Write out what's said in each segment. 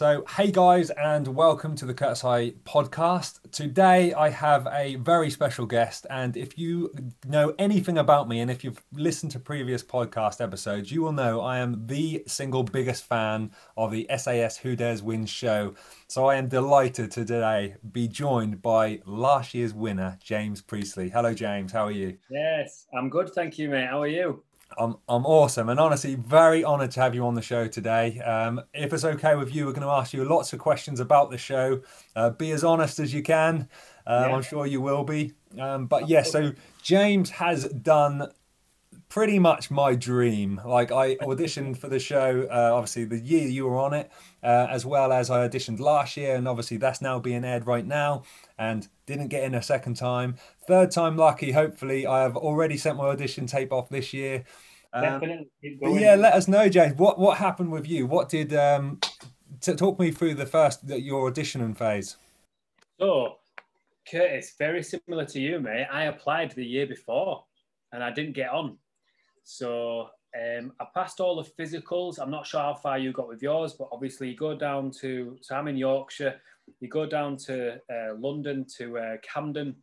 So, hey guys, and welcome to the Curtis High podcast. Today, I have a very special guest, and if you know anything about me, and if you've listened to previous podcast episodes, you will know I am the single biggest fan of the SAS Who Dares Wins show. So I am delighted to today be joined by last year's winner, James Priestley. Hello, James. How are you? Yes, I'm good. Thank you, mate. How are you? I'm awesome, and honestly very honoured to have you on the show today. If it's okay with you, we're going to ask you lots of questions about the show. Be as honest as you can. Yeah. I'm sure you will be. But yeah, so James has done pretty much my dream. Like, I auditioned for the show, obviously the year you were on it, as well as I auditioned last year, and obviously that's now being aired right now, and didn't get in a second time. Third time lucky, hopefully. I have already sent my audition tape off this year. Definitely keep going. But yeah, let us know, James, what happened with you? What did talk me through your auditioning phase. So, Curtis, very similar to you, mate. I applied the year before and I didn't get on. So I passed all the physicals. I'm not sure how far you got with yours, but obviously you go down to, so I'm in Yorkshire, you go down to London, to Camden,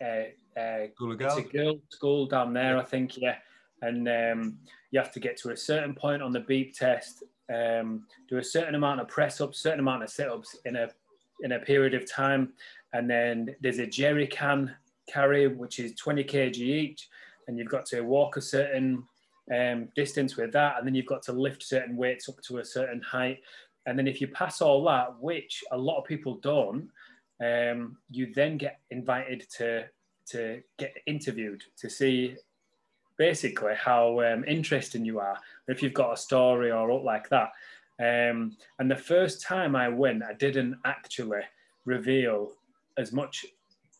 it's a girls' school down there, I think, yeah. And you have to get to a certain point on the beep test, do a certain amount of press-ups, certain amount of sit-ups in a period of time. And then there's a jerry can carry, which is 20 kg each. And you've got to walk a certain distance with that, and then you've got to lift certain weights up to a certain height. And then if you pass all that, which a lot of people don't, you then get invited to get interviewed to see basically how interesting you are, if you've got a story or up like that. And the first time I went, I didn't actually reveal as much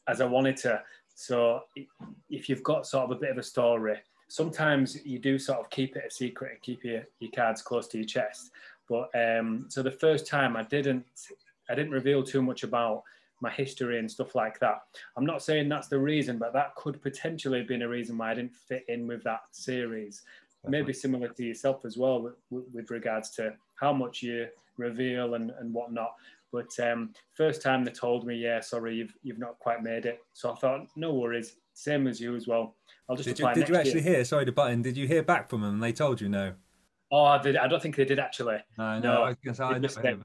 as I wanted to. So if you've got sort of a bit of a story, sometimes you do sort of keep it a secret and keep your cards close to your chest. But so the first time I didn't reveal too much about my history and stuff like that. I'm not saying that's the reason, but that could potentially have been a reason why I didn't fit in with that series. Definitely. Maybe similar to yourself as well with regards to how much you reveal and whatnot. But first time they told me, yeah, sorry, you've not quite made it. So I thought, no worries, same as you as well. I'll just apply next year. Did you actually hear? Sorry to butt in. Did you hear back from them? And they told you no. Oh, I don't think they did actually. No. I was going to say, I never heard.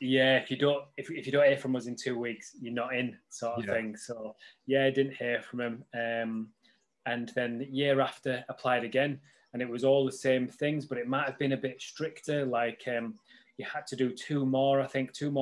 Yeah, if you don't hear from us in 2 weeks, you're not in, sort of thing. So yeah, I didn't hear from him. And then the year after, applied again, and it was all the same things, but it might have been a bit stricter. Like you had to do two more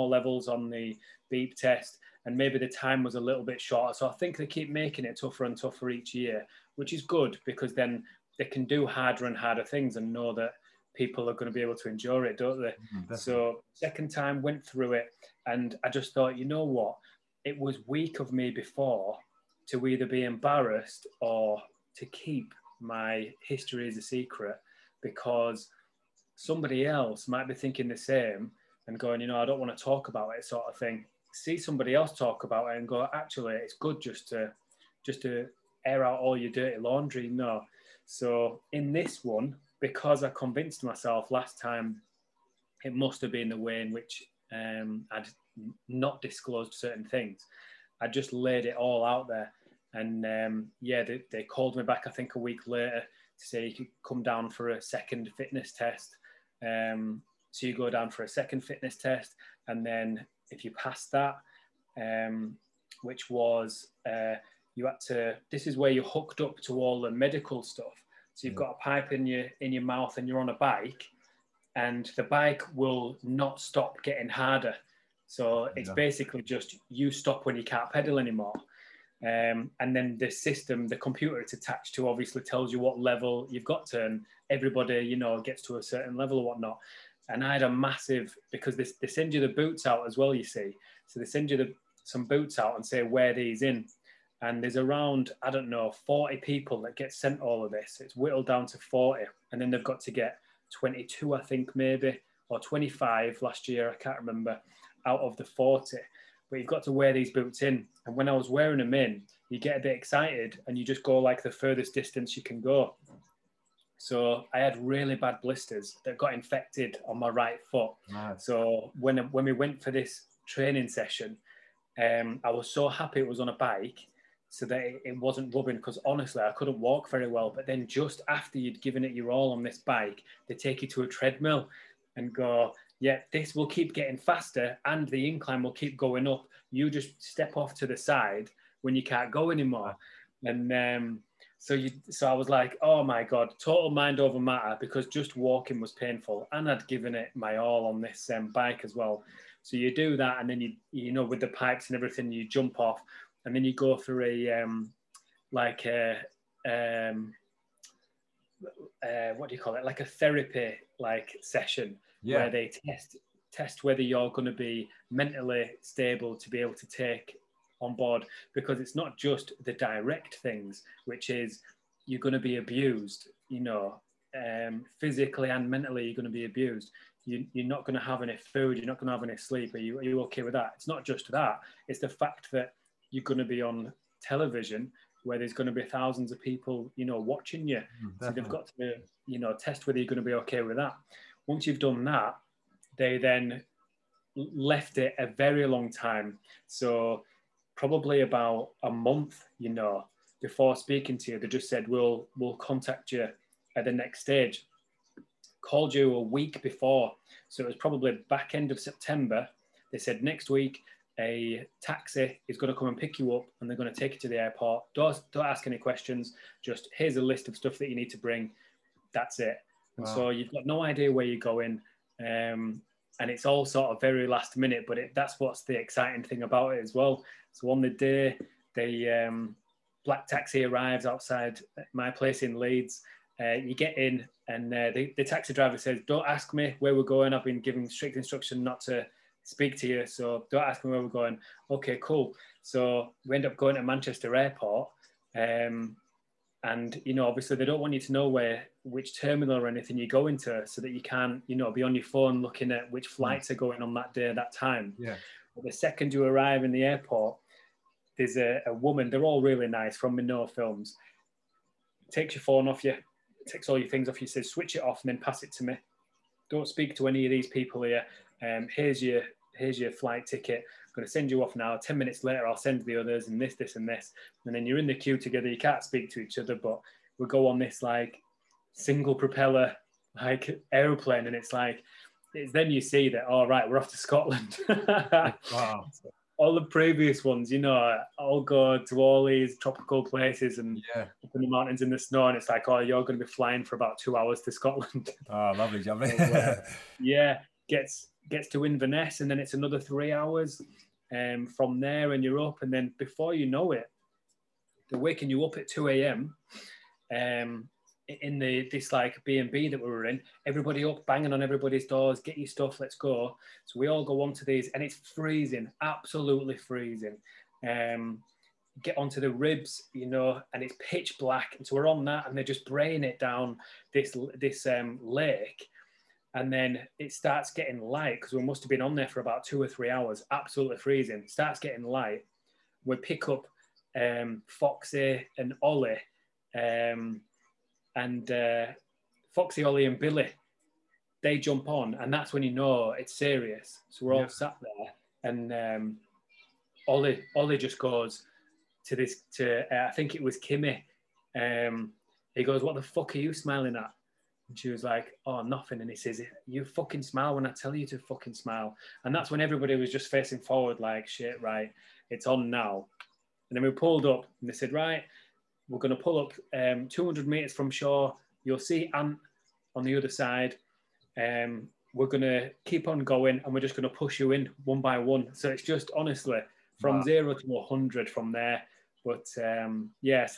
levels on the beep test, and maybe the time was a little bit shorter. So I think they keep making it tougher and tougher each year, which is good, because then they can do harder and harder things and know that people are going to be able to endure it, don't they? Mm, so second time, went through it, and I just thought, you know what? It was weak of me before to either be embarrassed or to keep my history as a secret, because somebody else might be thinking the same and going, you know, I don't want to talk about it, sort of thing. See somebody else talk about it and go, actually, it's good just to air out all your dirty laundry. No. So in this one, because I convinced myself last time, it must have been the way in which I'd not disclosed certain things. I just laid it all out there. And they called me back, I think, a week later to say you could come down for a second fitness test. So you go down for a second fitness test, and then if you pass that, which was you had to, this is where you're hooked up to all the medical stuff. So you've got a pipe in your mouth and you're on a bike, and the bike will not stop getting harder. So it's basically just you stop when you can't pedal anymore. And then the system, the computer it's attached to, obviously tells you what level you've got to, and everybody, you know, gets to a certain level or whatnot. And I had a massive, because they send you the boots out as well, you see. So they send you some boots out and say, wear these in. And there's around, I don't know, 40 people that get sent all of this. It's whittled down to 40. And then they've got to get 22, I think, maybe, or 25 last year, I can't remember, out of the 40. But you've got to wear these boots in. And when I was wearing them in, you get a bit excited and you just go like the furthest distance you can go. So I had really bad blisters that got infected on my right foot. Wow. So when we went for this training session, I was so happy it was on a bike so that it wasn't rubbing, because honestly, I couldn't walk very well. But then just after you'd given it your all on this bike, they take you to a treadmill and go, yeah, this will keep getting faster and the incline will keep going up. You just step off to the side when you can't go anymore. And so I was like, oh my God, total mind over matter, because just walking was painful and I'd given it my all on this bike as well. So you do that, and then you know, with the pipes and everything, you jump off, and then you go for a what do you call it? Like a therapy session, yeah, where they test whether you're going to be mentally stable to be able to take on board, because it's not just the direct things, which is you're going to be abused, you know, physically and mentally you're going to be abused. You're not going to have any food, you're not going to have any sleep. Are you okay with that? It's not just that, it's the fact that you're going to be on television where there's going to be thousands of people, you know, watching you. Definitely. So they've got to, you know, test whether you're going to be okay with that. Once you've done that, they then left it a very long time. So probably about a month, you know, before speaking to you, they just said, we'll contact you at the next stage. Called you a week before, so it was probably back end of September. They said, next week a taxi is going to come and pick you up and they're going to take you to the airport. Don't ask any questions, just here's a list of stuff that you need to bring, that's it. Wow. And so you've got no idea where you're going, and it's all sort of very last minute, but that's what's the exciting thing about it as well. So on the day, the black taxi arrives outside my place in Leeds. You get in, and the taxi driver says, don't ask me where we're going. I've been given strict instruction not to speak to you, so don't ask me where we're going. Okay, cool. So we end up going to Manchester Airport, and, you know, obviously they don't want you to know which terminal or anything you go into, so that you can't, you know, be on your phone looking at which flights are going on that day, that time. Yeah. But the second you arrive in the airport, there's a woman, they're all really nice, from Minor Films, takes your phone off you, takes all your things off you, says switch it off and then pass it to me. Don't speak to any of these people here. Here's your flight ticket. I'm going to send you off now. 10 minutes later, I'll send the others, and this and this. And then you're in the queue together. You can't speak to each other, but we go on this single propeller aeroplane, and it's then you see that, all right, we're off to Scotland. Wow. All the previous ones, you know, all go to all these tropical places and up in the mountains in the snow, and it's like, oh, you're going to be flying for about 2 hours to Scotland. Oh, lovely, lovely. Yeah, gets to Inverness, and then it's another 3 hours from there, and you're up, and then before you know it, they're waking you up at 2 a.m. In this B&B that we were in, everybody up, banging on everybody's doors, get your stuff, let's go. So we all go onto these, and it's freezing, absolutely freezing. Get onto the ribs, you know, and it's pitch black. And so we're on that, and they're just braying it down this lake. And then it starts getting light, because we must have been on there for about 2 or 3 hours, absolutely freezing. It starts getting light. We pick up Foxy and Ollie, and Foxy, Ollie and Billy, they jump on, and that's when you know it's serious. So we're all sat there, and Ollie just goes to I think it was Kimmy. He goes, what the fuck are you smiling at? And she was like, oh, nothing. And he says, you fucking smile when I tell you to fucking smile. And that's when everybody was just facing forward like, shit, right, it's on now. And then we pulled up, and they said, right, we're going to pull up 200 metres from shore. You'll see Ant on the other side. We're going to keep on going, and we're just going to push you in one by one. So it's just, honestly, from 0 to 100 from there. But, so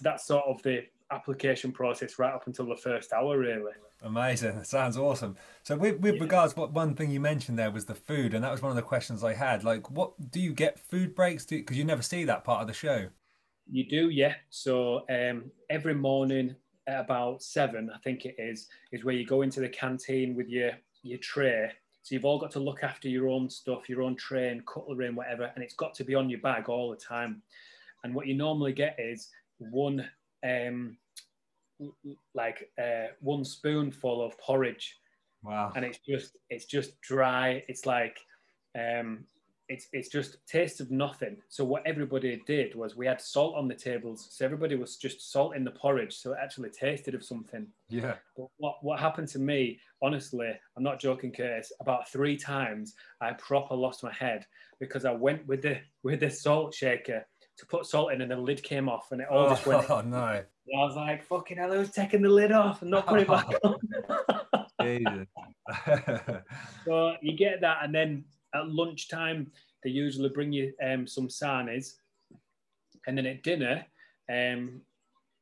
that's sort of the application process right up until the first hour, really. Amazing. That sounds awesome. So with regards, what one thing you mentioned there was the food, and that was one of the questions I had. What do you get food breaks? Because you never see that part of the show. You do, yeah. So every morning at about 7, I think it is where you go into the canteen with your tray. So you've all got to look after your own stuff, your own tray and cutlery and whatever, and it's got to be on your bag all the time. And what you normally get is one like one spoonful of porridge. Wow. And it's just dry. It's like it's just taste of nothing. So what everybody did was we had salt on the tables, so everybody was just salt in the porridge, so it actually tasted of something. Yeah. But what happened to me, honestly, I'm not joking, Curtis, about 3 times I proper lost my head because I went with the salt shaker to put salt in and the lid came off and it all just went. Oh no. I was like, fucking hell, who's taking the lid off and not putting it back on? Jesus. So you get that, and then at lunchtime, they usually bring you some sarnies. And then at dinner,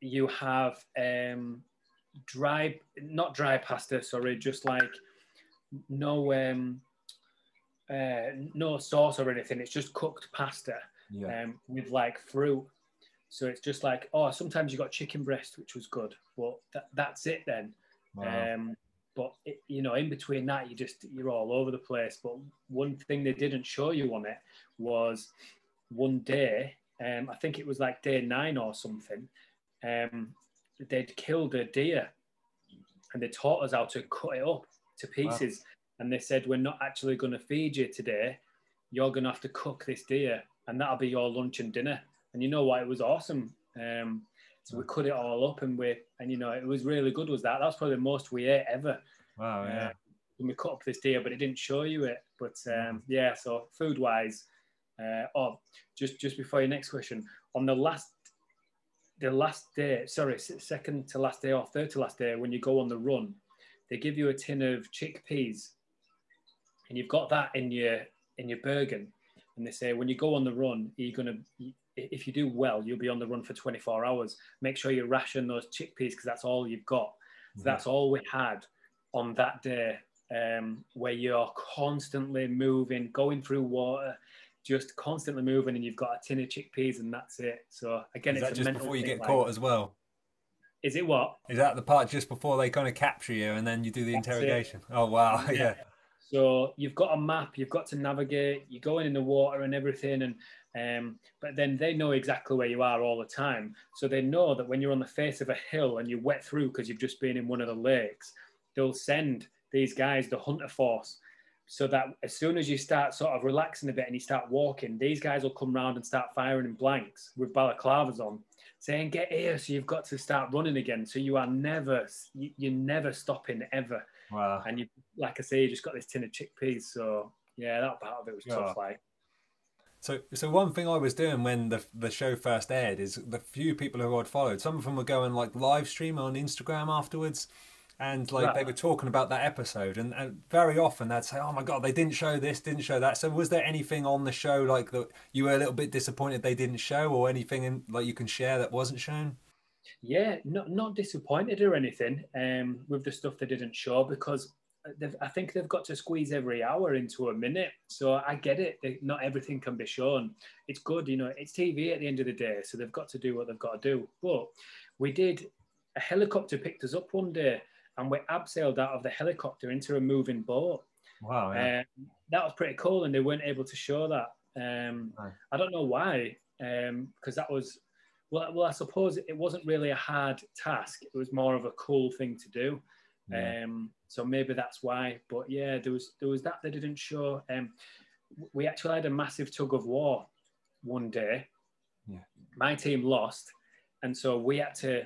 you have no sauce or anything. It's just cooked pasta, yeah. With like fruit. So it's just like, sometimes you got chicken breast, which was good. But that's it then. Wow. But, in between that, you're all over the place. But one thing they didn't show you on it was one day, I think it was like day 9 or something, they'd killed a deer and they taught us how to cut it up to pieces. Wow. And they said, we're not actually going to feed you today. You're going to have to cook this deer and that'll be your lunch and dinner. And you know what? It was awesome. So we cut it all up and it was really good. That was probably the most we ate ever. Wow, yeah. When we cut up this deer, but it didn't show you it. But yeah, so food wise, just before your next question, on second to last day or third to last day, when you go on the run, they give you a tin of chickpeas, and you've got that in your Bergen, and they say when you go on the run, if you do well, you'll be on the run for 24 hours. Make sure you ration those chickpeas because that's all you've got. So that's all we had on that day, where you're constantly moving, going through water, just constantly moving, and you've got a tin of chickpeas and that's it. So again, it's just before you get caught as well. Is it what? Is that the part just before they kind of capture you and then you do the interrogation? Oh, wow. Yeah. So you've got a map, you've got to navigate, you're going in the water and everything, and but then they know exactly where you are all the time. So they know that when you're on the face of a hill and you're wet through because you've just been in one of the lakes, they'll send these guys, the hunter force, so that as soon as you start sort of relaxing a bit and you start walking, these guys will come round and start firing in blanks with balaclavas on, saying, get here, so you've got to start running again. So you are never, you're never stopping ever. Wow. And you, like I say, you just got this tin of chickpeas. So yeah, that part of it was tough. Like, so one thing I was doing when the show first aired is the few people who I'd followed, some of them were going like live stream on Instagram afterwards, and like they were talking about that episode, and very often they'd say, oh my god, they didn't show this, didn't show that. So was there anything on the show like that you were a little bit disappointed they didn't show, or anything like you can share that wasn't shown? Yeah, not disappointed or anything with the stuff they didn't show, because I think they've got to squeeze every hour into a minute. So I get it. Not everything can be shown. It's good, it's TV at the end of the day, so they've got to do what they've got to do. But a helicopter picked us up one day and we abseiled out of the helicopter into a moving boat. Wow. Yeah. That was pretty cool, and they weren't able to show that. I don't know why, because that was... Well, I suppose it wasn't really a hard task. It was more of a cool thing to do. Yeah. So maybe that's why. But yeah, there was that they didn't show. We actually had a massive tug of war one day. Yeah. My team lost, and so we had to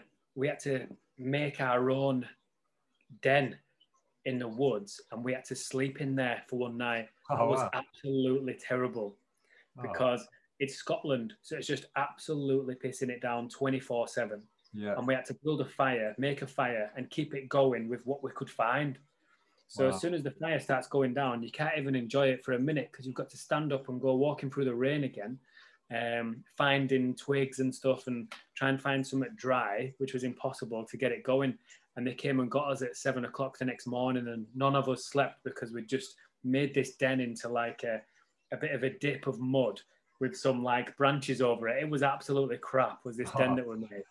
make our own den in the woods, and we had to sleep in there for one night. It was absolutely terrible because. It's Scotland, so it's just absolutely pissing it down 24/7. Yeah. And we had to build a fire, make a fire, and keep it going with what we could find. So as soon as the fire starts going down, you can't even enjoy it for a minute because you've got to stand up and go walking through the rain again, finding twigs and stuff and try and find something dry, which was impossible to get it going. And they came and got us at 7 o'clock the next morning, and none of us slept because we just made this den into like a bit of a dip of mud with some like branches over it. It was absolutely crap, was this den that we made.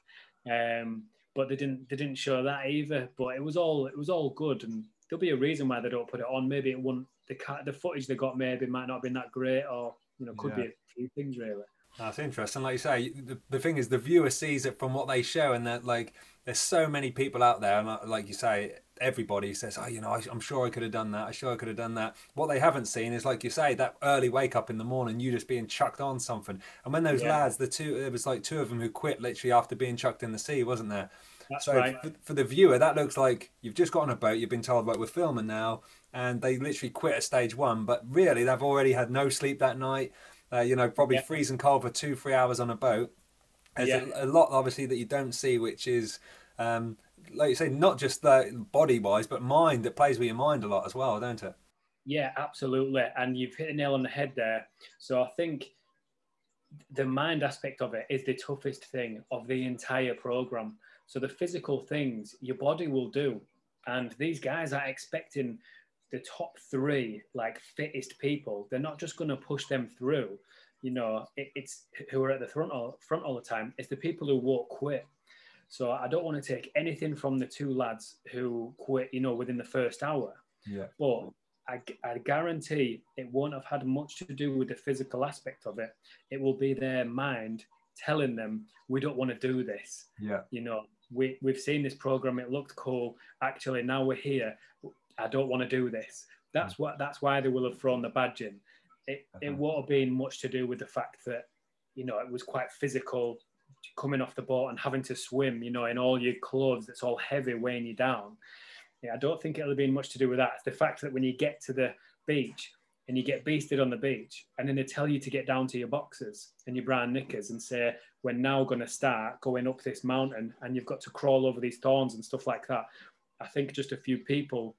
But they didn't show that either. But it was all good, and there'll be a reason why they don't put it on. Maybe it won't, the footage they got maybe might not have been that great, or could be a few things really. That's interesting. Like you say, the thing is, the viewer sees it from what they show, and that, like, there's so many people out there, and like you say, everybody says, oh, you know, I'm sure I could have done that. What they haven't seen is, like you say, that early wake up in the morning, you just being chucked on something. And when those lads, there was like two of them who quit literally after being chucked in the sea, wasn't there? That's so right. For the viewer, that looks like you've just got on a boat, you've been told, like, we're filming now, and they literally quit at stage one, but really they've already had no sleep that night, you know, probably freezing cold for 2-3 hours on a boat. There's a lot, obviously, that you don't see, which is, like you say, not just body-wise, but mind. It plays with your mind a lot as well, don't it? Yeah, absolutely. And you've hit a nail on the head there. So I think the mind aspect of it is the toughest thing of the entire programme. So the physical things your body will do. And these guys are expecting the top three, like, fittest people. They're not just going to push them through. You know, it's who are at the front all the time. It's the people who won't quit. So I don't want to take anything from the two lads who quit, you know, within the first hour. Yeah. But I guarantee it won't have had much to do with the physical aspect of it. It will be their mind telling them, we don't want to do this. Yeah. You know, we've seen this program. It looked cool. Actually, now we're here. I don't want to do this. That's why they will have thrown the badge in. It won't have been much to do with the fact that, you know, it was quite physical, coming off the boat and having to swim, you know, in all your clothes that's all heavy, weighing you down. Yeah, I don't think it'll have been much to do with that. It's the fact that when you get to the beach and you get beasted on the beach, and then they tell you to get down to your boxers and your brown knickers and say, we're now going to start going up this mountain and you've got to crawl over these thorns and stuff like that. I think just a few people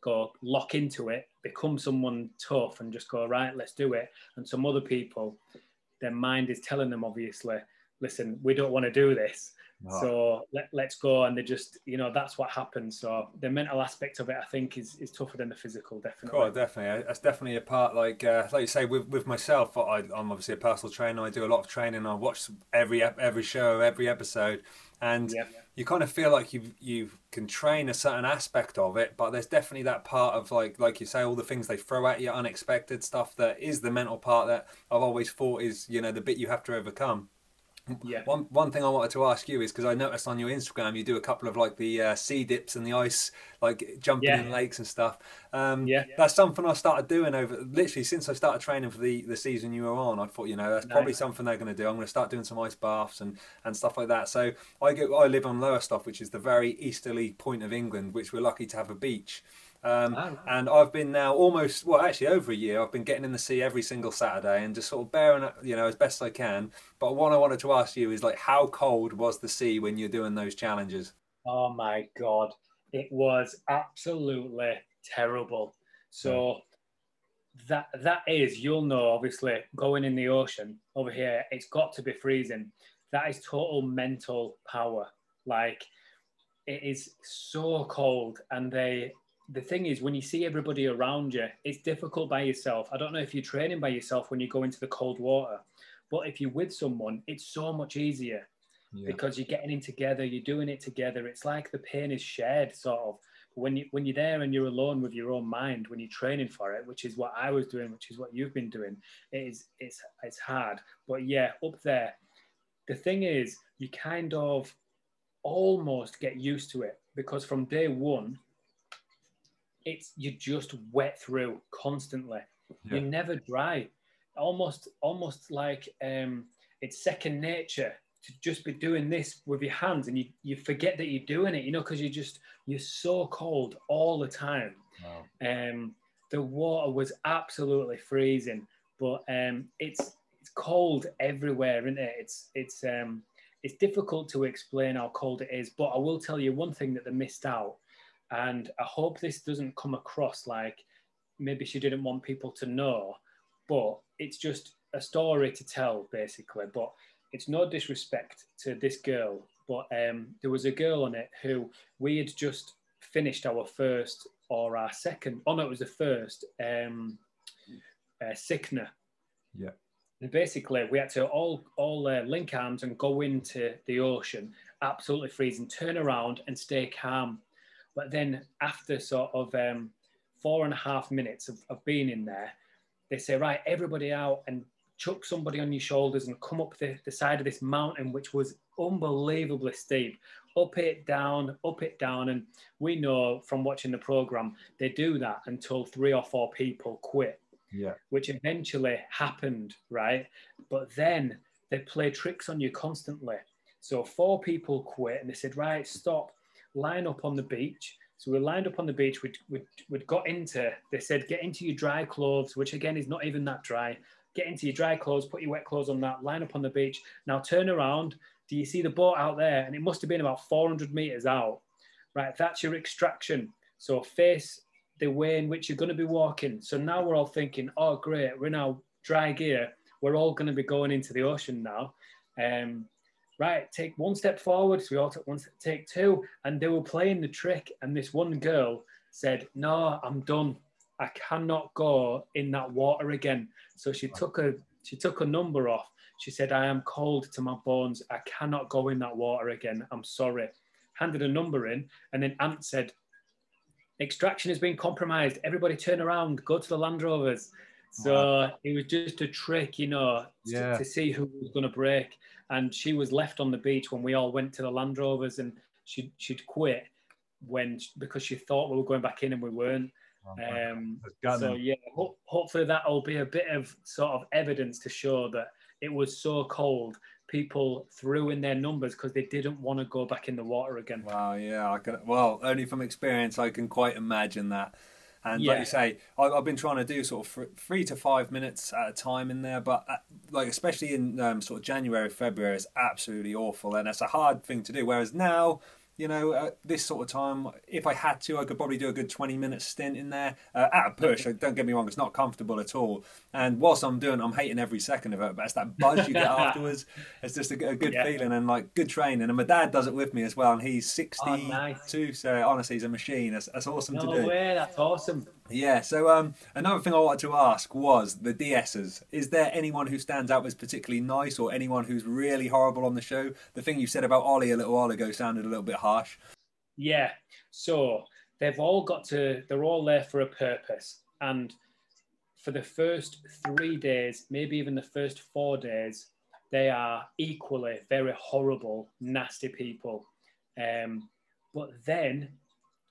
go lock into it, become someone tough and just go, right, let's do it. And some other people, their mind is telling them, obviously, listen, we don't want to do this. Wow. So let's go. And they just, you know, that's what happens. So the mental aspect of it, I think, is tougher than the physical, definitely. Oh, definitely. That's definitely a part, like you say, with myself, I'm obviously a personal trainer. I do a lot of training. I watch every show, every episode. And you kind of feel like you can train a certain aspect of it, but there's definitely that part of, like you say, all the things they throw at you, unexpected stuff that is the mental part that I've always thought is, you know, the bit you have to overcome. Yeah. One thing I wanted to ask you is, because I noticed on your Instagram you do a couple of, like, the sea dips and the ice, like jumping in lakes and stuff. That's something I started doing literally since I started training for the season you were on. I thought, you know, that's probably something they're going to do. I'm going to start doing some ice baths and stuff like that. So I live on Lowestoft, which is the very easterly point of England, which we're lucky to have a beach. And I've been now over a year, I've been getting in the sea every single Saturday and just sort of bearing up, you know, as best I can. But what I wanted to ask you is, like, how cold was the sea when you're doing those challenges? Oh my God, it was absolutely terrible. So that is, you'll know, obviously, going in the ocean over here, it's got to be freezing. That is total mental power. Like, it is so cold, and the thing is, when you see everybody around you, it's difficult by yourself. I don't know if you're training by yourself when you go into the cold water, but if you're with someone, it's so much easier because you're getting in together, you're doing it together. It's like the pain is shared, sort of. When you're there and you're alone with your own mind, when you're training for it, which is what I was doing, which is what you've been doing, it's hard. But yeah, up there, the thing is, you kind of almost get used to it, because from day one, you're just wet through constantly. Yeah. You're never dry. Almost like it's second nature to just be doing this with your hands, and you forget that you're doing it, you know, because you're so cold all the time. Wow. The water was absolutely freezing, but it's cold everywhere, isn't it? It's difficult to explain how cold it is, but I will tell you one thing that they missed out. And I hope this doesn't come across like maybe she didn't want people to know, but it's just a story to tell, basically. But it's no disrespect to this girl, but there was a girl on it who we had just finished the first Sickner. Yeah. And basically, we had to all link arms and go into the ocean, absolutely freezing, turn around and stay calm. But then after sort of 4.5 minutes of being in there, they say, right, everybody out and chuck somebody on your shoulders and come up the side of this mountain, which was unbelievably steep. Up it, down, and we know from watching the programme, they do that until 3 or 4 people quit, yeah, which eventually happened, right? But then they play tricks on you constantly. So 4 people quit, and they said, right, stop, line up on the beach. So we lined up on the beach, we'd got into, they said, get into your dry clothes, which again is not even that dry. Get into your dry clothes, put your wet clothes on that, line up on the beach. Now turn around, do you see the boat out there? And it must have been about 400 metres out. Right, that's your extraction. So face the way in which you're going to be walking. So now we're all thinking, oh great, we're in our dry gear. We're all going to be going into the ocean now. Right, take 1 step forward. So we all took 1 step, take 2. And they were playing the trick. And this one girl said, no, I'm done. I cannot go in that water again. So she took a number off. She said, I am cold to my bones. I cannot go in that water again. I'm sorry. Handed a number in. And then Ant said, extraction has been compromised. Everybody turn around. Go to the Land Rovers. So it was just a trick, you know, yeah, to see who was going to break. And she was left on the beach when we all went to the Land Rovers, and she'd quit because she thought we were going back in and we weren't. Oh, so yeah, hopefully that'll be a bit of sort of evidence to show that it was so cold, people threw in their numbers because they didn't want to go back in the water again. Wow, yeah, well, only from experience I can quite imagine that. And yeah, like you say, I've been trying to do sort of 3 to 5 minutes at a time in there, but like especially in sort of January, February, it's absolutely awful, and it's a hard thing to do. Whereas now, you know, this sort of time, if I had to, I could probably do a good 20-minute stint in there at a push. Like, don't get me wrong, it's not comfortable at all. And whilst I'm doing it, I'm hating every second of it, but it's that buzz you get afterwards. It's just a good feeling and, like, good training. And my dad does it with me as well, and he's 62, so honestly, he's a machine. That's awesome to do. No way, that's awesome. Yeah, so another thing I wanted to ask was the DSers. Is there anyone who stands out as particularly nice or anyone who's really horrible on the show? The thing you said about Ollie a little while ago sounded a little bit harsh. Yeah, so they've all got to, they're all there for a purpose. And for the first 3 days, maybe even the first 4 days, they are equally very horrible, nasty people. But then,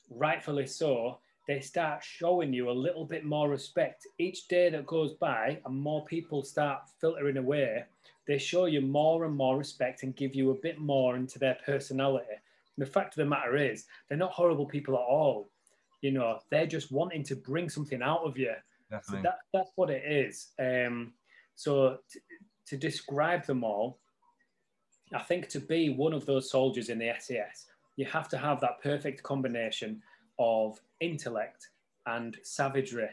rightfully so, they start showing you a little bit more respect. Each day that goes by and more people start filtering away, they show you more and more respect and give you a bit more into their personality. And the fact of the matter is, they're not horrible people at all. You know, they're just wanting to bring something out of you. Definitely. So that's what it is. So to describe them all, I think to be one of those soldiers in the SAS, you have to have that perfect combination of intellect and savagery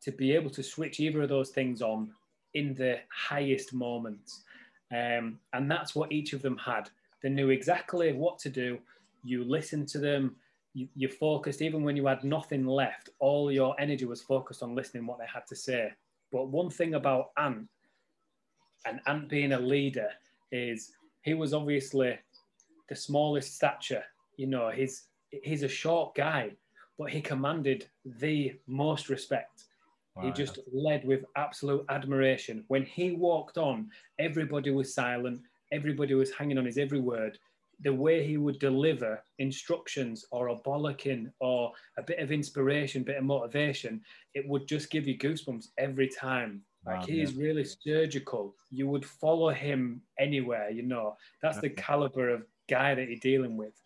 to be able to switch either of those things on in the highest moments. And that's what each of them had. They knew exactly what to do. You listened to them. You focused, even when you had nothing left, all your energy was focused on listening what they had to say. But one thing about Ant, and Ant being a leader, is he was obviously the smallest stature. You know, he's a short guy, but he commanded the most respect. Wow. He just led with absolute admiration. When he walked on, everybody was silent. Everybody was hanging on his every word. The way he would deliver instructions or a bollocking or a bit of inspiration, bit of motivation, it would just give you goosebumps every time. Wow, like, he is really surgical. You would follow him anywhere, you know. That's the caliber of guy that you're dealing with.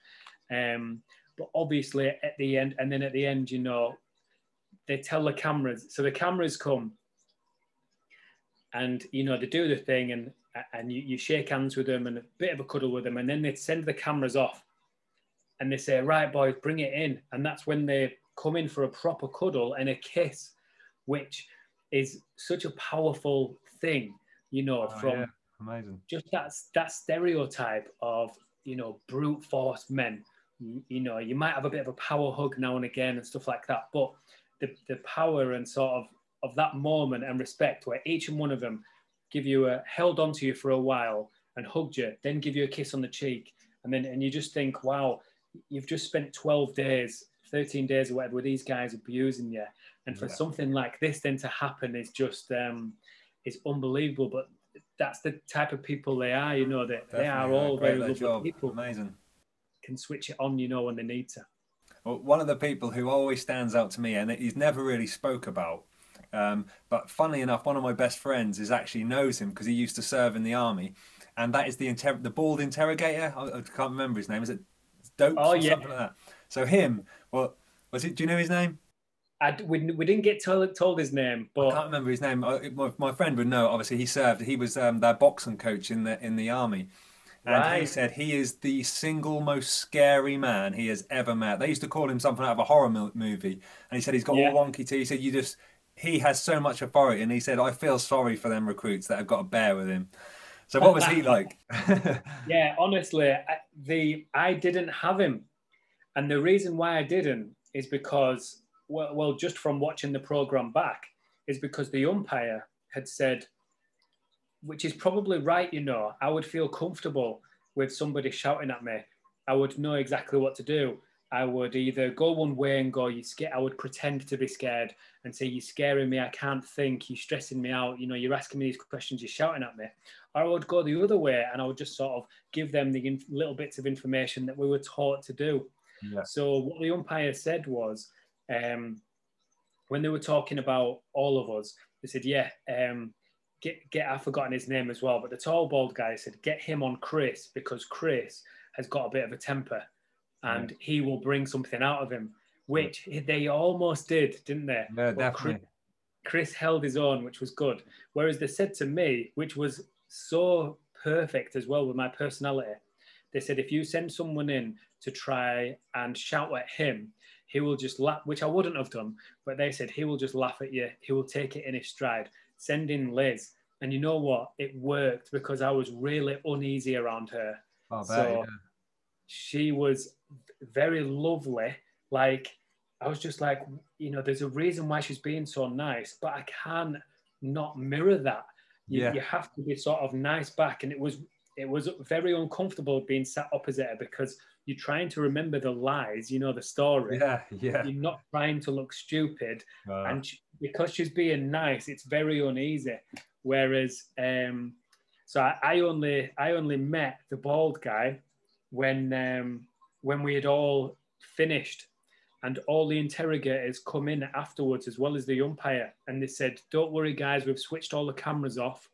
But obviously at the end, you know, they tell the cameras. So the cameras come and, you know, they do the thing and you shake hands with them and a bit of a cuddle with them. And then they send the cameras off and they say, right, boys, bring it in. And that's when they come in for a proper cuddle and a kiss, which is such a powerful thing, you know, from amazing. Just that stereotype of, you know, brute force men. You know, you might have a bit of a power hug now and again and stuff like that, but the power and sort of that moment and respect where each and one of them held on to you for a while and hugged you, then give you a kiss on the cheek. And you just think, wow, you've just spent 12 days, 13 days or whatever with these guys abusing you. And for something like this then to happen is just, is unbelievable. But that's the type of people they are, you know, that they are all very lovely people. Amazing. Can switch it on, you know, when they need to. Well, one of the people who always stands out to me, and he's never really spoke about, but funnily enough, one of my best friends is actually knows him because he used to serve in the army, and that is the bald interrogator. I can't remember his name. Is it Dope? Oh, yeah. Something like that. So him, well, was it? Do you know his name? We didn't get told his name, but I can't remember his name. My friend would know. Obviously, he served. He was their boxing coach in the army. And right. He said he is the single most scary man he has ever met. They used to call him something out of a horror movie. And he said he's got all wonky teeth. He said he has so much authority. And he said, I feel sorry for them recruits that have got to bear with him. So what was he like? Yeah, honestly, I didn't have him. And the reason why I didn't is because, well, just from watching the programme back, is because the umpire had said, which is probably right, you know, I would feel comfortable with somebody shouting at me. I would know exactly what to do. I would either go one way and go, you scared. I would pretend to be scared and say, you're scaring me, I can't think, you're stressing me out, you know, you're asking me these questions, you're shouting at me. Or I would go the other way and I would just sort of give them the little bits of information that we were taught to do. Yeah. So what the umpire said was, when they were talking about all of us, they said, I've forgotten his name as well, but the tall bald guy said, get him on Chris, because Chris has got a bit of a temper and he will bring something out of him, which they almost did, didn't they? No, definitely. Chris held his own, which was good. Whereas they said to me, which was so perfect as well with my personality, they said, if you send someone in to try and shout at him, he will just laugh, which I wouldn't have done, but they said, he will just laugh at you. He will take it in his stride. Send in Liz. And you know what? It worked because I was really uneasy around her. Oh, so she was very lovely. Like, I was just like, you know, there's a reason why she's being so nice, but I can't not mirror that. You have to be sort of nice back. And it was very uncomfortable being sat opposite her because you're trying to remember the lies, you know, the story. Yeah. You're not trying to look stupid. And because she's being nice, it's very uneasy. Whereas, so I only met the bald guy when we had all finished, and all the interrogators come in afterwards as well as the umpire, and they said, "Don't worry, guys, we've switched all the cameras off.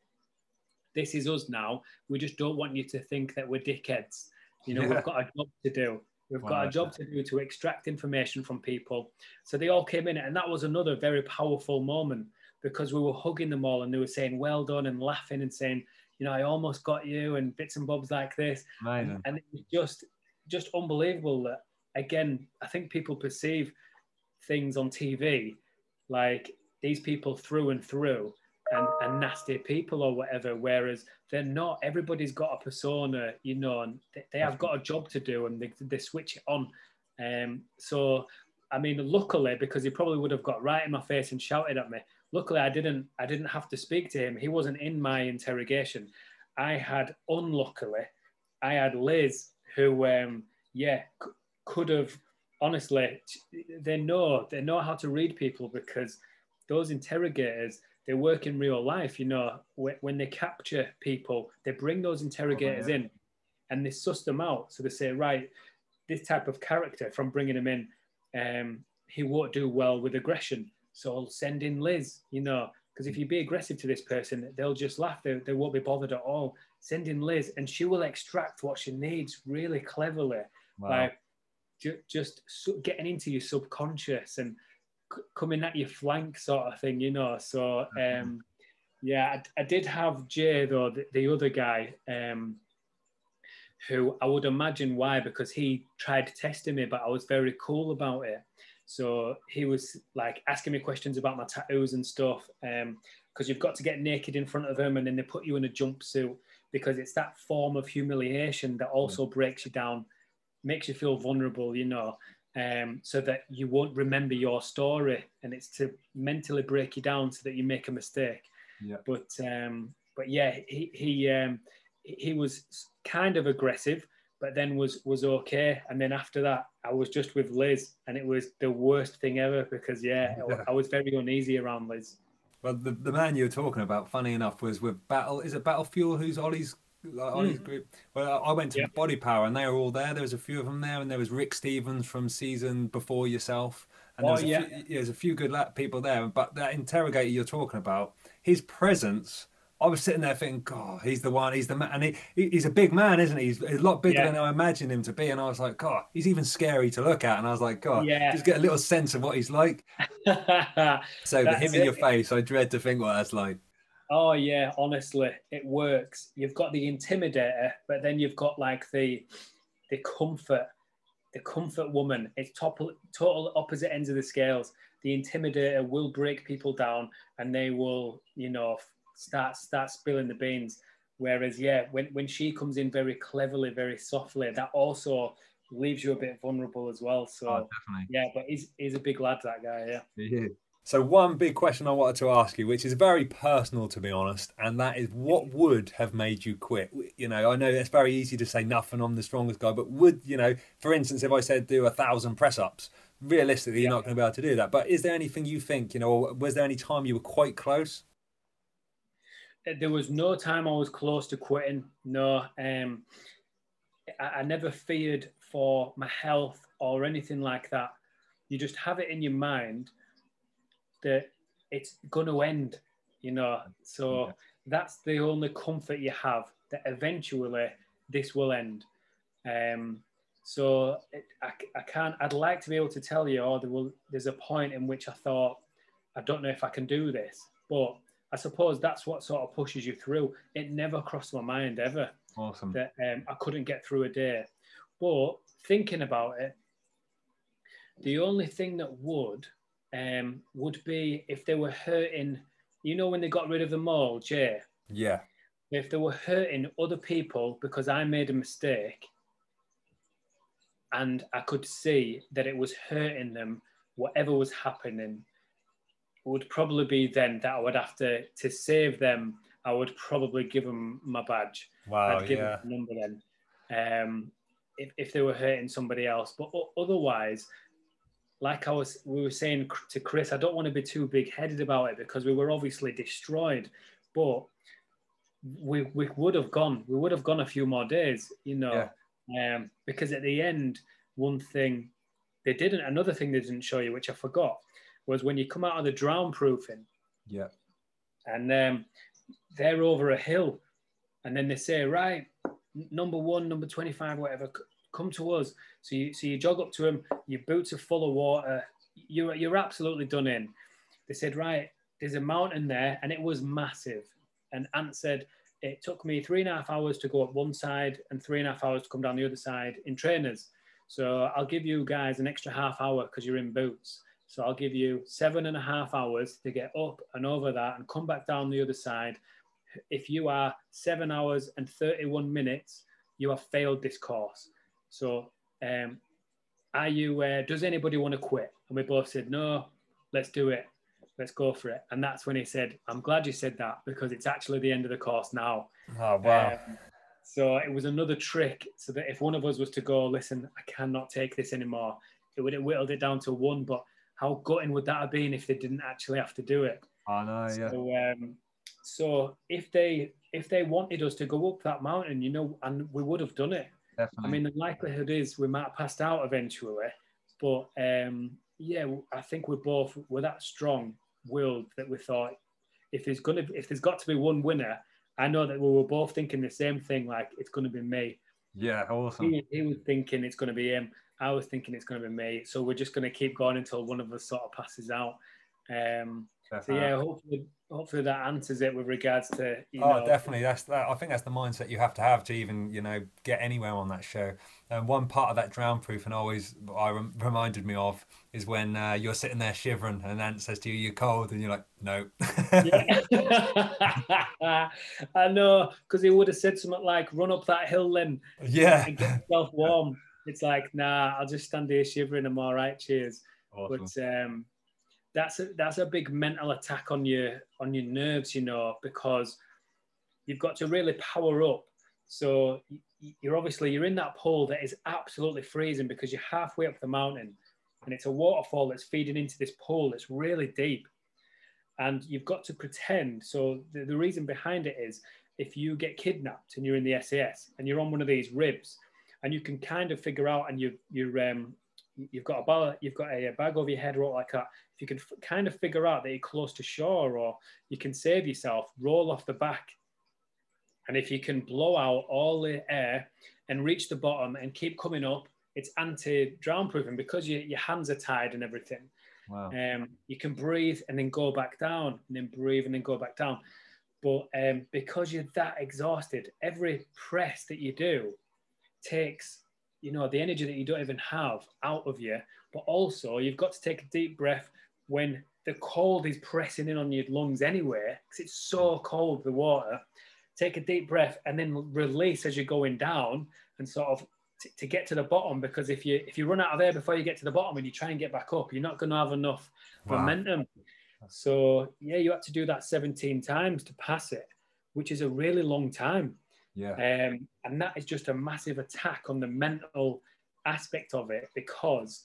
This is us now. We just don't want you to think that we're dickheads. You know, we've got a job to do. We've got a job to do to extract information from people." So they all came in, and that was another very powerful moment because we were hugging them all and they were saying, well done, and laughing and saying, you know, I almost got you, and bits and bobs like this. And it was just unbelievable that, again, I think people perceive things on TV like these people through and through and nasty people or whatever, whereas they're not. Everybody's got a persona, you know, and they have got a job to do, and they switch it on. So, I mean, luckily, because he probably would have got right in my face and shouted at me, luckily I didn't have to speak to him. He wasn't in my interrogation. I had Liz, who could have, honestly, they know how to read people, because those interrogators, they work in real life, you know. When they capture people, they bring those interrogators in and they suss them out. So they say, right, this type of character, from bringing him in, he won't do well with aggression. So I'll send in Liz, you know, because if you be aggressive to this person, they'll just laugh. They won't be bothered at all. Send in Liz, and she will extract what she needs really cleverly. Wow. Like just getting into your subconscious and coming at your flank sort of thing, you know. So, I did have Jay, though, the other guy, who I would imagine why, because he tried testing me, but I was very cool about it. So he was like asking me questions about my tattoos and stuff, because you've got to get naked in front of them, and then they put you in a jumpsuit because it's that form of humiliation that also breaks you down, makes you feel vulnerable, you know, so that you won't remember your story, and it's to mentally break you down so that you make a mistake. Yeah. But he was kind of aggressive, but then was okay. And then after that, I was just with Liz, and it was the worst thing ever because I was very uneasy around Liz. Well, the man you were talking about, funny enough, was with Battle. Is it Battle Fuel? Who's Ollie's group? Well, I went to Body Power, and they were all there. There was a few of them there, and there was Rick Stevens from season before yourself. And there's a few good people there. But that interrogator you're talking about, his presence, I was sitting there thinking, God, he's the one, he's the man. And he's a big man, isn't he? He's a lot bigger than I imagined him to be. And I was like, God, he's even scary to look at. And I was like, God, just get a little sense of what he's like. So the him in your face, I dread to think what that's like. Oh, yeah, honestly, it works. You've got the intimidator, but then you've got like the comfort woman. It's total opposite ends of the scales. The intimidator will break people down and they will, you know, start spilling the beans. Whereas, when she comes in very cleverly, very softly, that also leaves you a bit vulnerable as well. So, definitely. Yeah, but he's a big lad, that guy, yeah. So one big question I wanted to ask you, which is very personal, to be honest, and that is, what would have made you quit? You know, I know it's very easy to say nothing, I'm the strongest guy, but would, you know, for instance, if I said do 1,000 press-ups, realistically, you're not going to be able to do that. But is there anything you think, you know, or was there any time you were quite close? There was no time I was close to quitting, no. I never feared for my health or anything like that. You just have it in your mind that it's going to end, you know. So that's the only comfort you have, that eventually this will end. So I can't, I'd like to be able to tell you, there's a point in which I thought, I don't know if I can do this, but I suppose that's what sort of pushes you through. It never crossed my mind ever. Awesome. That I couldn't get through a day. But thinking about it, the only thing that would be if they were hurting, you know, when they got rid of them all, Jay? Yeah. If they were hurting other people because I made a mistake and I could see that it was hurting them, whatever was happening, would probably be then that I would have to save them. I would probably give them my badge. Wow, I'd give them the number then. If they were hurting somebody else, but otherwise, like we were saying to Chris, I don't want to be too big-headed about it because we were obviously destroyed, but we would have gone. We would have gone a few more days, you know, because at the end, one thing they didn't, another thing they didn't show you, which I forgot, was when you come out of the drown proofing, and they're over a hill, and then they say, right, number 1, number 25, whatever, come to us. So you jog up to them, your boots are full of water, you're absolutely done in. They said, right, there's a mountain there, and it was massive. And Ant said, it took me 3.5 hours to go up one side and 3.5 hours to come down the other side in trainers. So I'll give you guys an extra half hour because you're in boots. So I'll give you 7.5 hours to get up and over that and come back down the other side. If you are 7 hours and 31 minutes, you have failed this course. So does anybody want to quit? And we both said, no, let's do it. Let's go for it. And that's when he said, I'm glad you said that because it's actually the end of the course now. Oh, wow. So it was another trick so that if one of us was to go, listen, I cannot take this anymore, it would have whittled it down to one, but how gutting would that have been if they didn't actually have to do it? I know, yeah. So if they wanted us to go up that mountain, you know, and we would have done it. Definitely. I mean, the likelihood is we might have passed out eventually, but I think we both were that strong-willed that we thought, if there's got to be one winner, I know that we were both thinking the same thing, like, it's going to be me. Yeah, awesome. He was thinking it's going to be him. I was thinking it's going to be me. So we're just going to keep going until one of us sort of passes out. Hopefully that answers it with regards to, you know. Oh, definitely. I think that's the mindset you have to even, you know, get anywhere on that show. And one part of that drown proof and always reminded me of is when you're sitting there shivering and Ant says to you, you're cold, and you're like, no. I know, because he would have said something like, run up that hill then. Yeah. And get yourself warm. It's like, nah, I'll just stand here shivering. I'm all right. Cheers. Awesome. But that's a big mental attack on your nerves, you know, because you've got to really power up. So you're in that pool that is absolutely freezing because you're halfway up the mountain and it's a waterfall that's feeding into this pool that's really deep. and you've got to pretend. So the reason behind it is if you get kidnapped and you're in the SAS and you're on one of these ribs and you can kind of figure out, and you've got a bag, over your head or like that, if you can kind of figure out that you're close to shore or you can save yourself, roll off the back. And if you can blow out all the air and reach the bottom and keep coming up, it's anti-drown proofing because your hands are tied and everything. Wow. You can breathe and then go back down, and then breathe and then go back down. But because you're that exhausted, every press that you do takes, you know, the energy that you don't even have out of you. But also you've got to take a deep breath when the cold is pressing in on your lungs anyway, because it's so cold, the water. Take a deep breath and then release as you're going down and sort of to get to the bottom, because if you run out of air before you get to the bottom and you try and get back up, you're not going to have enough momentum. So yeah, you have to do that 17 times to pass it, which is a really long time. Yeah. And that is just a massive attack on the mental aspect of it, because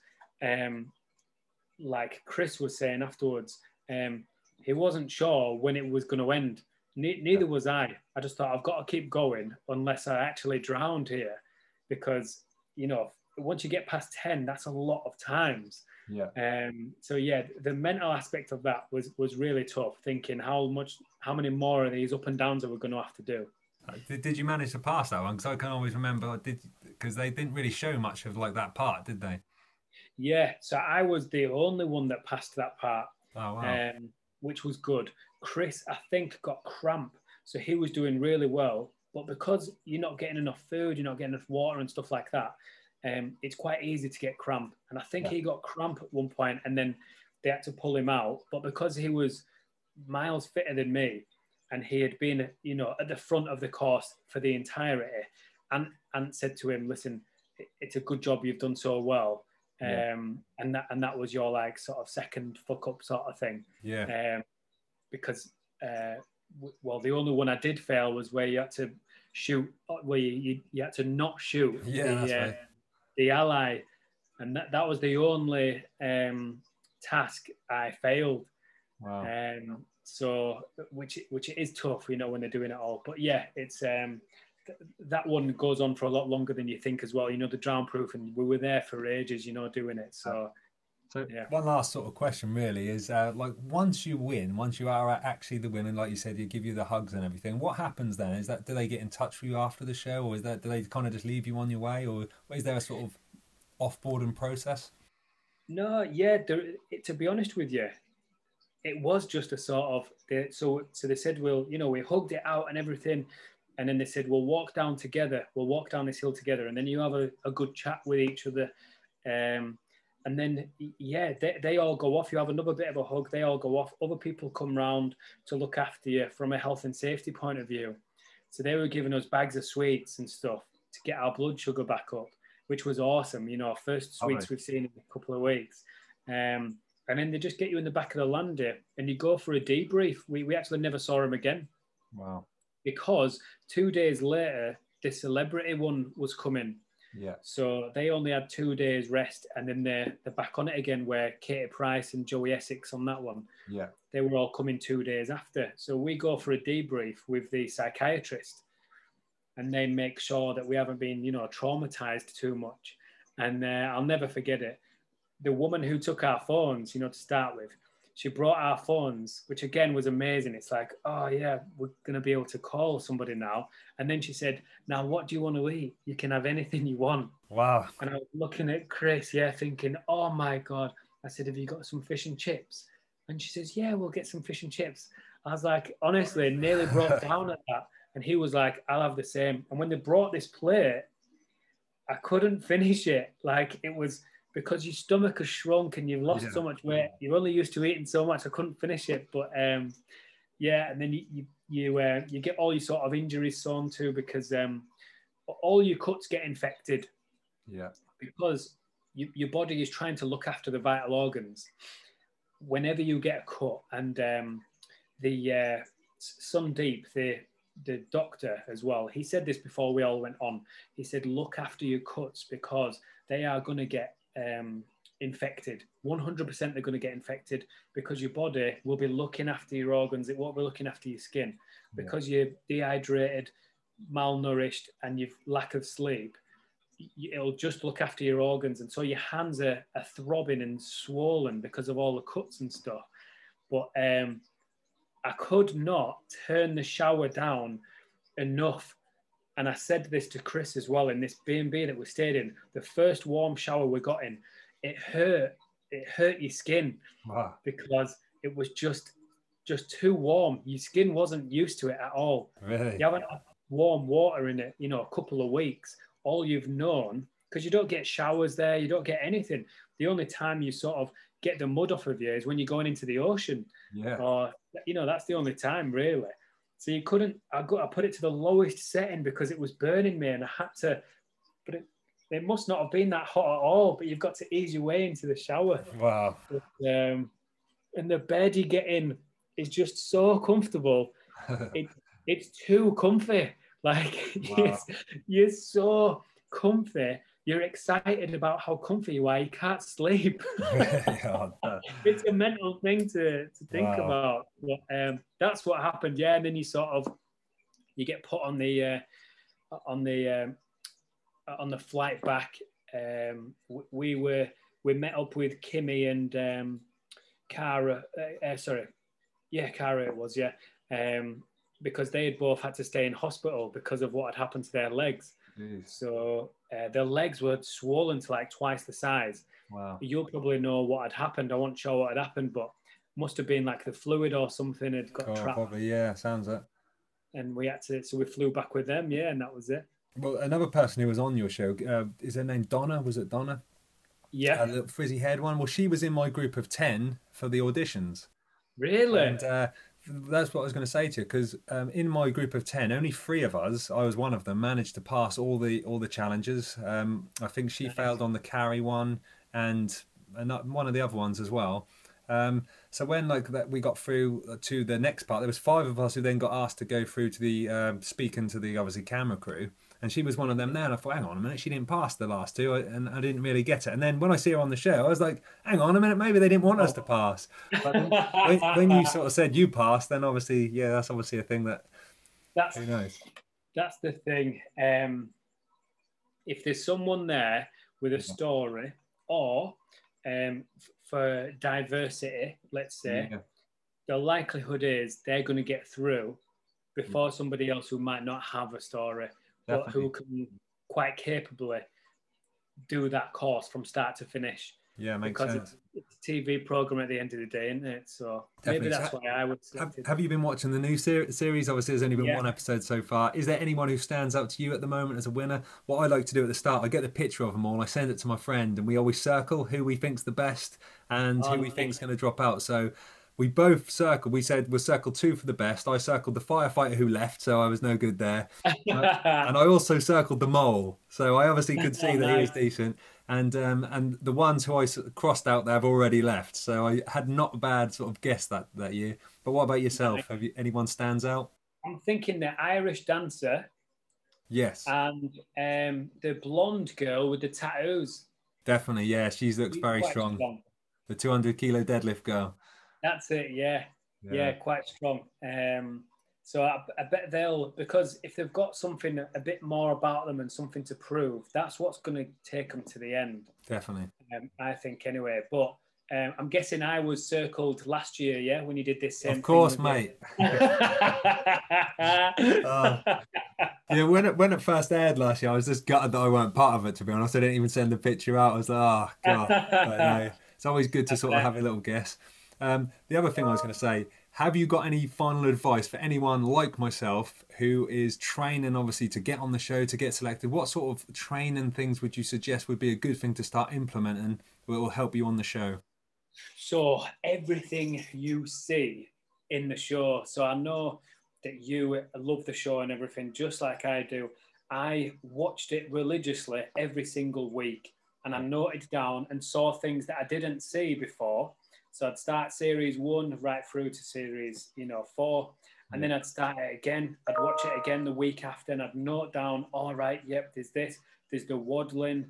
like Chris was saying afterwards, he wasn't sure when it was going to end. Neither was I. I just thought, I've got to keep going unless I actually drowned here, because, you know, once you get past 10, that's a lot of times. Yeah. So yeah, the mental aspect of that was really tough, thinking how many more of these up and downs are we going to have to do. Did you manage to pass that one? Because I can always remember, because they didn't really show much of like that part, did they? Yeah. So I was the only one that passed that part. Oh wow. Which was good. Chris, I think, got cramp, so he was doing really well. But because you're not getting enough food, you're not getting enough water and stuff like that, it's quite easy to get cramp. And I think he got cramp at one point, and then they had to pull him out. But because he was miles fitter than me, and he had been, you know, at the front of the course for the entirety, and Ant said to him, "Listen, it's a good job you've done so well." Yeah. And that was your like sort of second fuck up sort of thing. Yeah. Because well, the only one I did fail was where you had to shoot, where you had to not shoot. Yeah, that's right. The ally, and that was the only task I failed. Wow. So which is tough, you know, when they're doing it all. But yeah, it's that one goes on for a lot longer than you think as well. You know, the drown proof, and we were there for ages, you know, doing it. So yeah. One last sort of question really is like, once you win, once you are actually the winner, like you said, you give you the hugs and everything, what happens then? Is that, do they get in touch with you after the show, or is that, do they kind of just leave you on your way, or is there a sort of off-boarding process? No, yeah, to be honest with you, it was just a sort of, so they said, well, you know, we hugged it out and everything. And then they said, we'll walk down together. We'll walk down this hill together. And then you have a good chat with each other. And then, yeah, they all go off. You have another bit of a hug. They all go off. Other people come round to look after you from a health and safety point of view. So they were giving us bags of sweets and stuff to get our blood sugar back up, which was awesome. You know, our first sweets we've seen in a couple of weeks. And then they just get you in the back of the lander and you go for a debrief. We actually never saw him again. Wow. Because 2 days later, the celebrity one was coming. Yeah. So they only had 2 days rest, and then they're back on it again, where Katie Price and Joey Essex on that one. Yeah. They were all coming 2 days after. So we go for a debrief with the psychiatrist, and they make sure that we haven't been, you know, traumatized too much. And I'll never forget it. The woman who took our phones, you know, to start with, she brought our phones, which again was amazing. It's like, oh yeah, we're going to be able to call somebody now. And then she said, now what do you want to eat? You can have anything you want. Wow. And I was looking at Chris, yeah, thinking, oh my God. I said, have you got some fish and chips? And she says, yeah, we'll get some fish and chips. I was like, honestly, nearly broke down at that. And he was like, I'll have the same. And when they brought this plate, I couldn't finish it. Like, it was... because your stomach has shrunk and you've lost so much weight. You're only used to eating so much. I couldn't finish it. But yeah, and then you get all your sort of injuries sewn to, because all your cuts get infected. Yeah. Because your body is trying to look after the vital organs. Whenever you get a cut, and Sundeep, the doctor as well, he said this before we all went on. He said, look after your cuts, because they are going to get infected. 100% they're going to get infected because your body will be looking after your organs. It won't be looking after your skin. Because you're dehydrated, malnourished, and you've lack of sleep, it'll just look after your organs. And so your hands are throbbing and swollen because of all the cuts and stuff. But I could not turn the shower down enough. And I said this to Chris as well, in this B&B that we stayed in, the first warm shower we got in, it hurt your skin. Wow. Because it was just too warm. Your skin wasn't used to it at all. Really? You haven't had warm water in it, you know, a couple of weeks. All you've known, because you don't get showers there, you don't get anything. The only time you sort of get the mud off of you is when you're going into the ocean. Yeah. Or, you know, that's the only time really. So you couldn't, I put it to the lowest setting because it was burning me and I had to, but it must not have been that hot at all, but you've got to ease your way into the shower. Wow. But, and the bed you get in is just so comfortable. It's too comfy. Like, wow. You're so comfy. You're excited about how comfy you are. You can't sleep. Oh, no. It's a mental thing to think about. But, that's what happened. Yeah, and then you sort of get put on the flight back. We met up with Kimmy and Cara. Cara it was. Yeah, because they had both had to stay in hospital because of what had happened to their legs. Jeez. So their legs were swollen to like twice the size. Wow. You'll probably know what had happened. I wasn't sure what had happened, but must have been like the fluid or something had got trapped. Probably, yeah, sounds it. And we had to, so we flew back with them, yeah, and that was it. Well, another person who was on your show, is her name Donna? Was it Donna? Yeah. A little frizzy-haired one. Well, she was in my group of 10 for the auditions. Really? And that's what I was going to say to you, because in my group of 10, only 3 of us, I was one of them, managed to pass all the challenges. I think she failed on the carry one and one of the other ones as well. So when we got through to the next part, there was 5 of us who then got asked to go through to the speaking to the obviously camera crew, and she was one of them there. And I thought, hang on a minute, she didn't pass the last 2, and I didn't really get it. And then when I see her on the show, I was like, hang on a minute, maybe they didn't want us to pass. But then, when you sort of said you passed, then obviously, yeah, that's obviously a thing that's who knows. That's the thing. If there's someone there with a story or for diversity, let's say, the likelihood is they're going to get through before somebody else who might not have a story. Definitely. But who can quite capably do that course from start to finish. Yeah, makes sense. It's a TV program at the end of the day, isn't it? So definitely. Maybe that's why I would. Have you been watching the new series? Obviously, there's only been 1 episode so far. Is there anyone who stands out to you at the moment as a winner? What I like to do at the start, I get the picture of them all, I send it to my friend, and we always circle who we think's the best and who we think's going to drop out. So we both circled. We said we'll circle 2 for the best. I circled the firefighter who left, so I was no good there. And I also circled the mole, so I obviously could see that he was decent. And the ones who I crossed out there have already left, so I had not a bad sort of guess that year. But what about yourself? Have you, anyone stands out? I'm thinking the Irish dancer. Yes. And the blonde girl with the tattoos. Definitely, yeah. She looks very strong. The 200-kilo deadlift girl. That's it, yeah, quite strong. So I bet they'll, because if they've got something a bit more about them and something to prove, that's what's going to take them to the end. Definitely. I think anyway, but I'm guessing I was circled last year, yeah, when you did this same thing. Of course, mate. Yeah, when it first aired last year, I was just gutted that I weren't part of it, to be honest. I didn't even send the picture out. I was like, oh, God. But, no, it's always good to sort of have a little guess. The other thing I was going to say, have you got any final advice for anyone like myself who is training, obviously, to get on the show, to get selected? What sort of training things would you suggest would be a good thing to start implementing that will help you on the show? So everything you see in the show. So I know that you love the show and everything, just like I do. I watched it religiously every single week, and I noted down and saw things that I didn't see before. So I'd start series 1 right through to series, 4, and then I'd start it again. I'd watch it again the week after, and I'd note down, all right, yep, there's this, there's the waddling.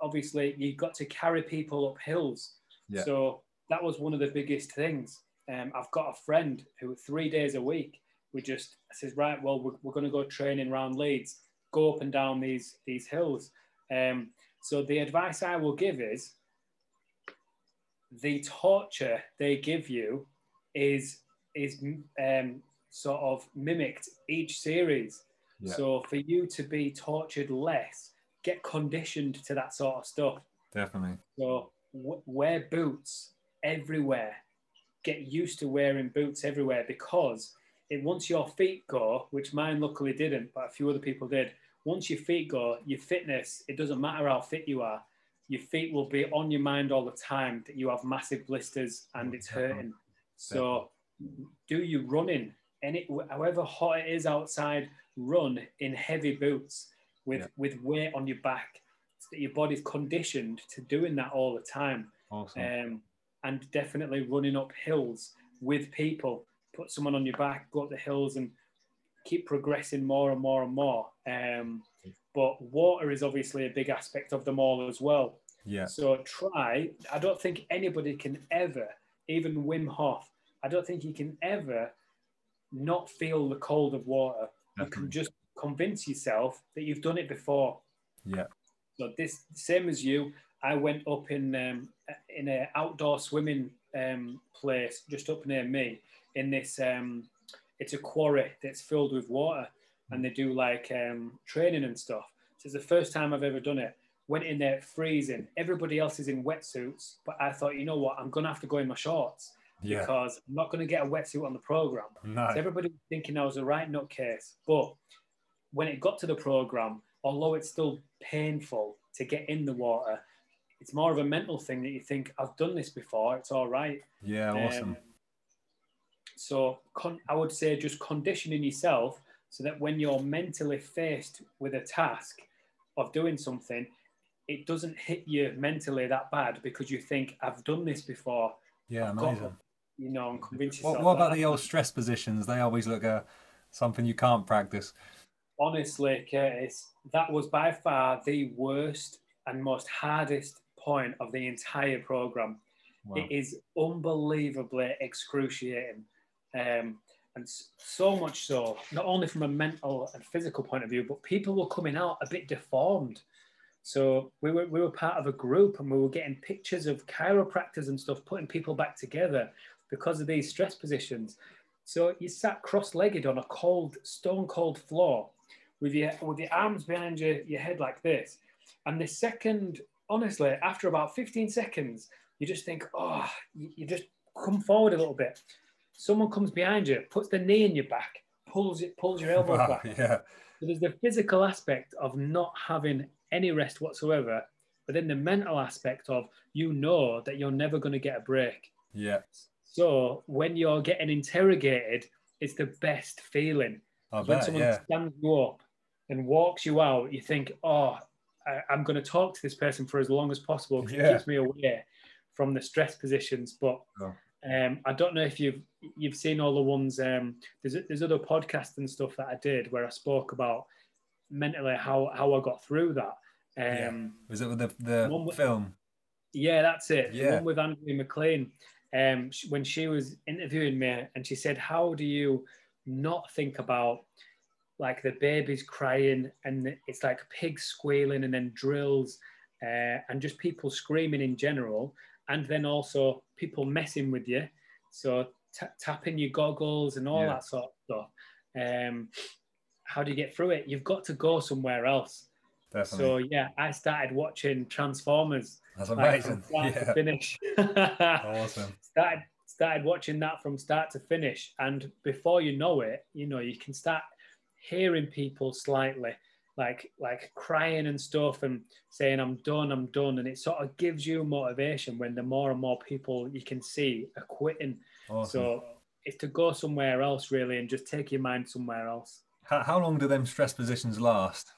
obviously you've got to carry people up hills. Yeah. So that was one of the biggest things. I've got a friend who 3 days a week, I says, right, well, we're going to go training around Leeds, go up and down these hills. So the advice I will give is the torture they give you is sort of mimicked each series. Yeah. So for you to be tortured less, get conditioned to that sort of stuff. Definitely. So wear boots everywhere. Get used to wearing boots everywhere, because once your feet go, which mine luckily didn't, but a few other people did, once your feet go, your fitness, it doesn't matter how fit you are, your feet will be on your mind all the time that you have massive blisters and it's hurting. So do your running, however hot it is outside, run in heavy boots with weight on your back, so that your body's conditioned to doing that all the time. Awesome. And definitely running up hills with people. Put someone on your back, go up the hills and keep progressing more and more and more. But water is obviously a big aspect of them all as well. Yeah. So I don't think anybody can ever, even Wim Hof, I don't think he can ever not feel the cold of water. Definitely. You can just convince yourself that you've done it before. Yeah. So this, same as you, I went up in an outdoor swimming place just up near me. In this, it's a quarry that's filled with water, and they do like training and stuff. So it's the first time I've ever done it. Went in there freezing. Everybody else is in wetsuits, but I thought, you know what? I'm gonna have to go in my shorts because I'm not gonna get a wetsuit on the program. No. So everybody was thinking I was a right nutcase. But when it got to the program, although it's still painful to get in the water, it's more of a mental thing that you think, I've done this before, it's all right. Yeah, awesome. So I would say just conditioning yourself so that when you're mentally faced with a task of doing something, it doesn't hit you mentally that bad because you think, I've done this before. Yeah, amazing. You know, and convince yourself. What about the old stress positions? They always look something you can't practice. Honestly, Curtis, that was by far the worst and most hardest point of the entire program. Wow. It is unbelievably excruciating, and so much so, not only from a mental and physical point of view, but people were coming out a bit deformed. So we were part of a group, and we were getting pictures of chiropractors and stuff, putting people back together because of these stress positions. So you sat cross-legged on a cold, stone-cold floor with your arms behind your head like this. And the second, honestly, after about 15 seconds, you just think, oh, you just come forward a little bit. Someone comes behind you, puts the knee in your back, pulls your elbow back. Yeah. So there's the physical aspect of not having any rest whatsoever, but then the mental aspect of you know that you're never going to get a break. Yeah. So when you're getting interrogated, it's the best feeling. When someone stands you up and walks you out, you think, oh, I'm going to talk to this person for as long as possible because it keeps me away from the stress positions. But I don't know if you've seen all the ones. There's other podcasts and stuff that I did where I spoke about mentally how I got through that. Was it with the film? Yeah, that's it. Yeah. The one with Andrea McLean. When she was interviewing me, and she said, "How do you not think about like the babies crying and it's like pigs squealing and then drills and just people screaming in general?" And then also people messing with you, so tapping your goggles and all that sort of stuff. How do you get through it? You've got to go somewhere else. Definitely. So I started watching Transformers. That's amazing. Like, from start to finish. Awesome. Started watching that from start to finish, and before you know it, you know you can start hearing people slightly. Like crying and stuff and saying, I'm done. And it sort of gives you motivation when the more and more people you can see are quitting. Awesome. So it's to go somewhere else, really, and just take your mind somewhere else. How long do them stress positions last?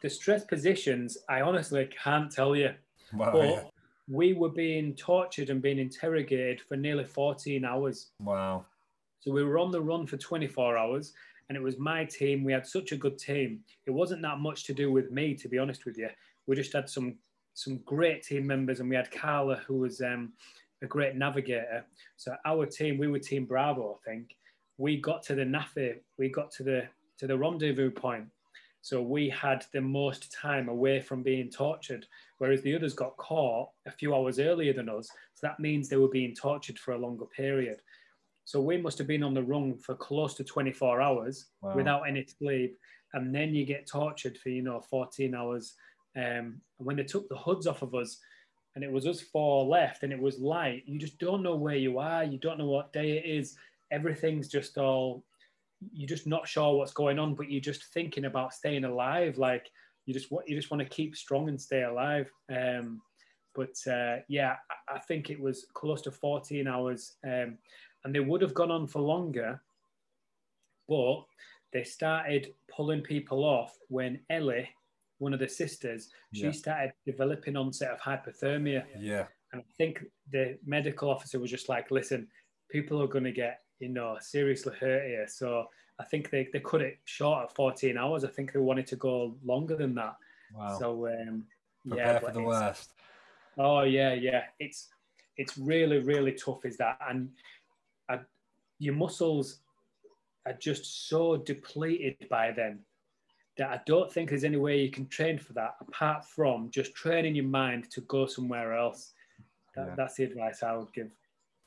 The stress positions, I honestly can't tell you. Wow, but we were being tortured and being interrogated for nearly 14 hours. Wow. So we were on the run for 24 hours and it was my team. We had such a good team. It wasn't that much to do with me, to be honest with you. We just had some great team members, and we had Carla, who was a great navigator. So our team, we were Team Bravo, I think. We got to the NAFI, we got to the rendezvous point. So we had the most time away from being tortured, whereas the others got caught a few hours earlier than us. So that means they were being tortured for a longer period. So we must have been on the run for close to 24 hours wow. without any sleep. And then you get tortured for, 14 hours. And when they took the hoods off of us and it was us four left and it was light, you just don't know where you are. You don't know what day it is. Everything's just all, you're just not sure what's going on, but you're just thinking about staying alive. Like you just want to keep strong and stay alive. Yeah, I think it was close to 14 hours. And they would have gone on for longer, but they started pulling people off when Ellie, one of the sisters, she started developing onset of hypothermia. Yeah. And I think the medical officer was just like, listen, people are going to get, seriously hurt here. So I think they cut it short at 14 hours. I think they wanted to go longer than that. Wow. So, prepare for the worst. Oh, yeah. It's really, really tough, is that. And your muscles are just so depleted by then that I don't think there's any way you can train for that apart from just training your mind to go somewhere else. That's the advice I would give.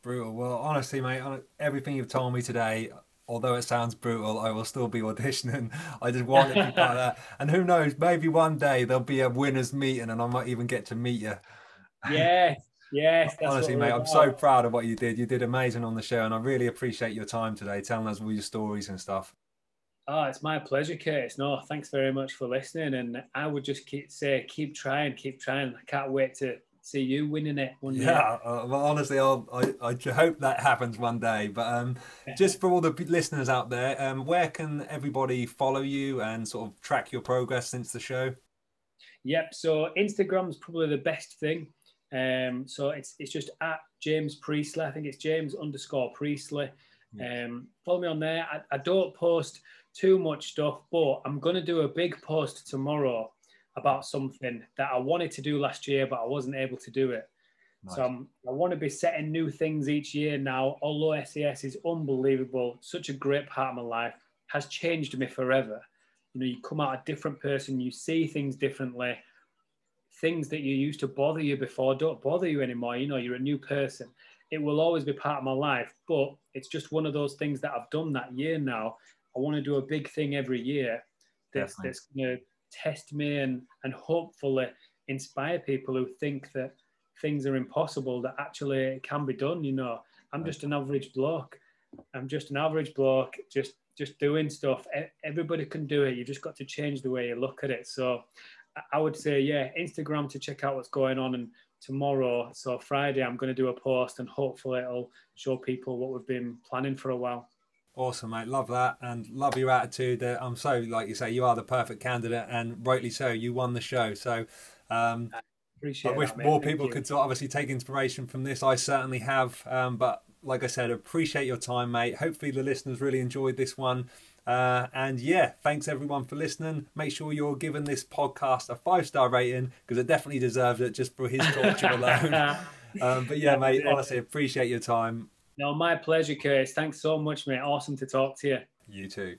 Brutal. Well, honestly, mate, everything you've told me today, although it sounds brutal, I will still be auditioning. I just want it to be part of that. And who knows, maybe one day there'll be a winner's meeting and I might even get to meet you. Yes. Honestly, mate, I'm so proud of what you did. You did amazing on the show, and I really appreciate your time today, telling us all your stories and stuff. Oh, it's my pleasure, Curtis. No, thanks very much for listening. And I would just keep trying. I can't wait to see you winning it one day. Yeah, well, honestly, I hope that happens one day. But just for all the listeners out there, where can everybody follow you and sort of track your progress since the show? Yep, so Instagram's probably the best thing. So it's just at James Priestley. I think it's James_Priestley. Follow me on there. I don't post too much stuff, but I'm going to do a big post tomorrow about something that I wanted to do last year, but I wasn't able to do it. Nice. So I want to be setting new things each year now. Although SAS is unbelievable, such a great part of my life, has changed me forever. You come out a different person, you see things differently. Things that you used to bother you before don't bother you anymore. You're a new person. It will always be part of my life, but it's just one of those things that I've done that year now. I want to do a big thing every year that's going to test me and hopefully inspire people who think that things are impossible, that actually it can be done. I'm just an average bloke. Just doing stuff. Everybody can do it. You just got to change the way you look at it. So I would say, Instagram to check out what's going on, and tomorrow, so Friday, I'm going to do a post and hopefully it'll show people what we've been planning for a while. Awesome, mate. Love that and love your attitude. I'm so, like you say, you are the perfect candidate, and rightly so. You won the show. So I wish more people could obviously take inspiration from this. I certainly have. But like I said, appreciate your time, mate. Hopefully the listeners really enjoyed this one. Thanks everyone for listening. Make sure you're giving this podcast a 5-star rating, because it definitely deserves it just for his torture alone. Mate, honestly, appreciate your time. No, my pleasure, Curtis. Thanks so much, mate. Awesome to talk to you. You too.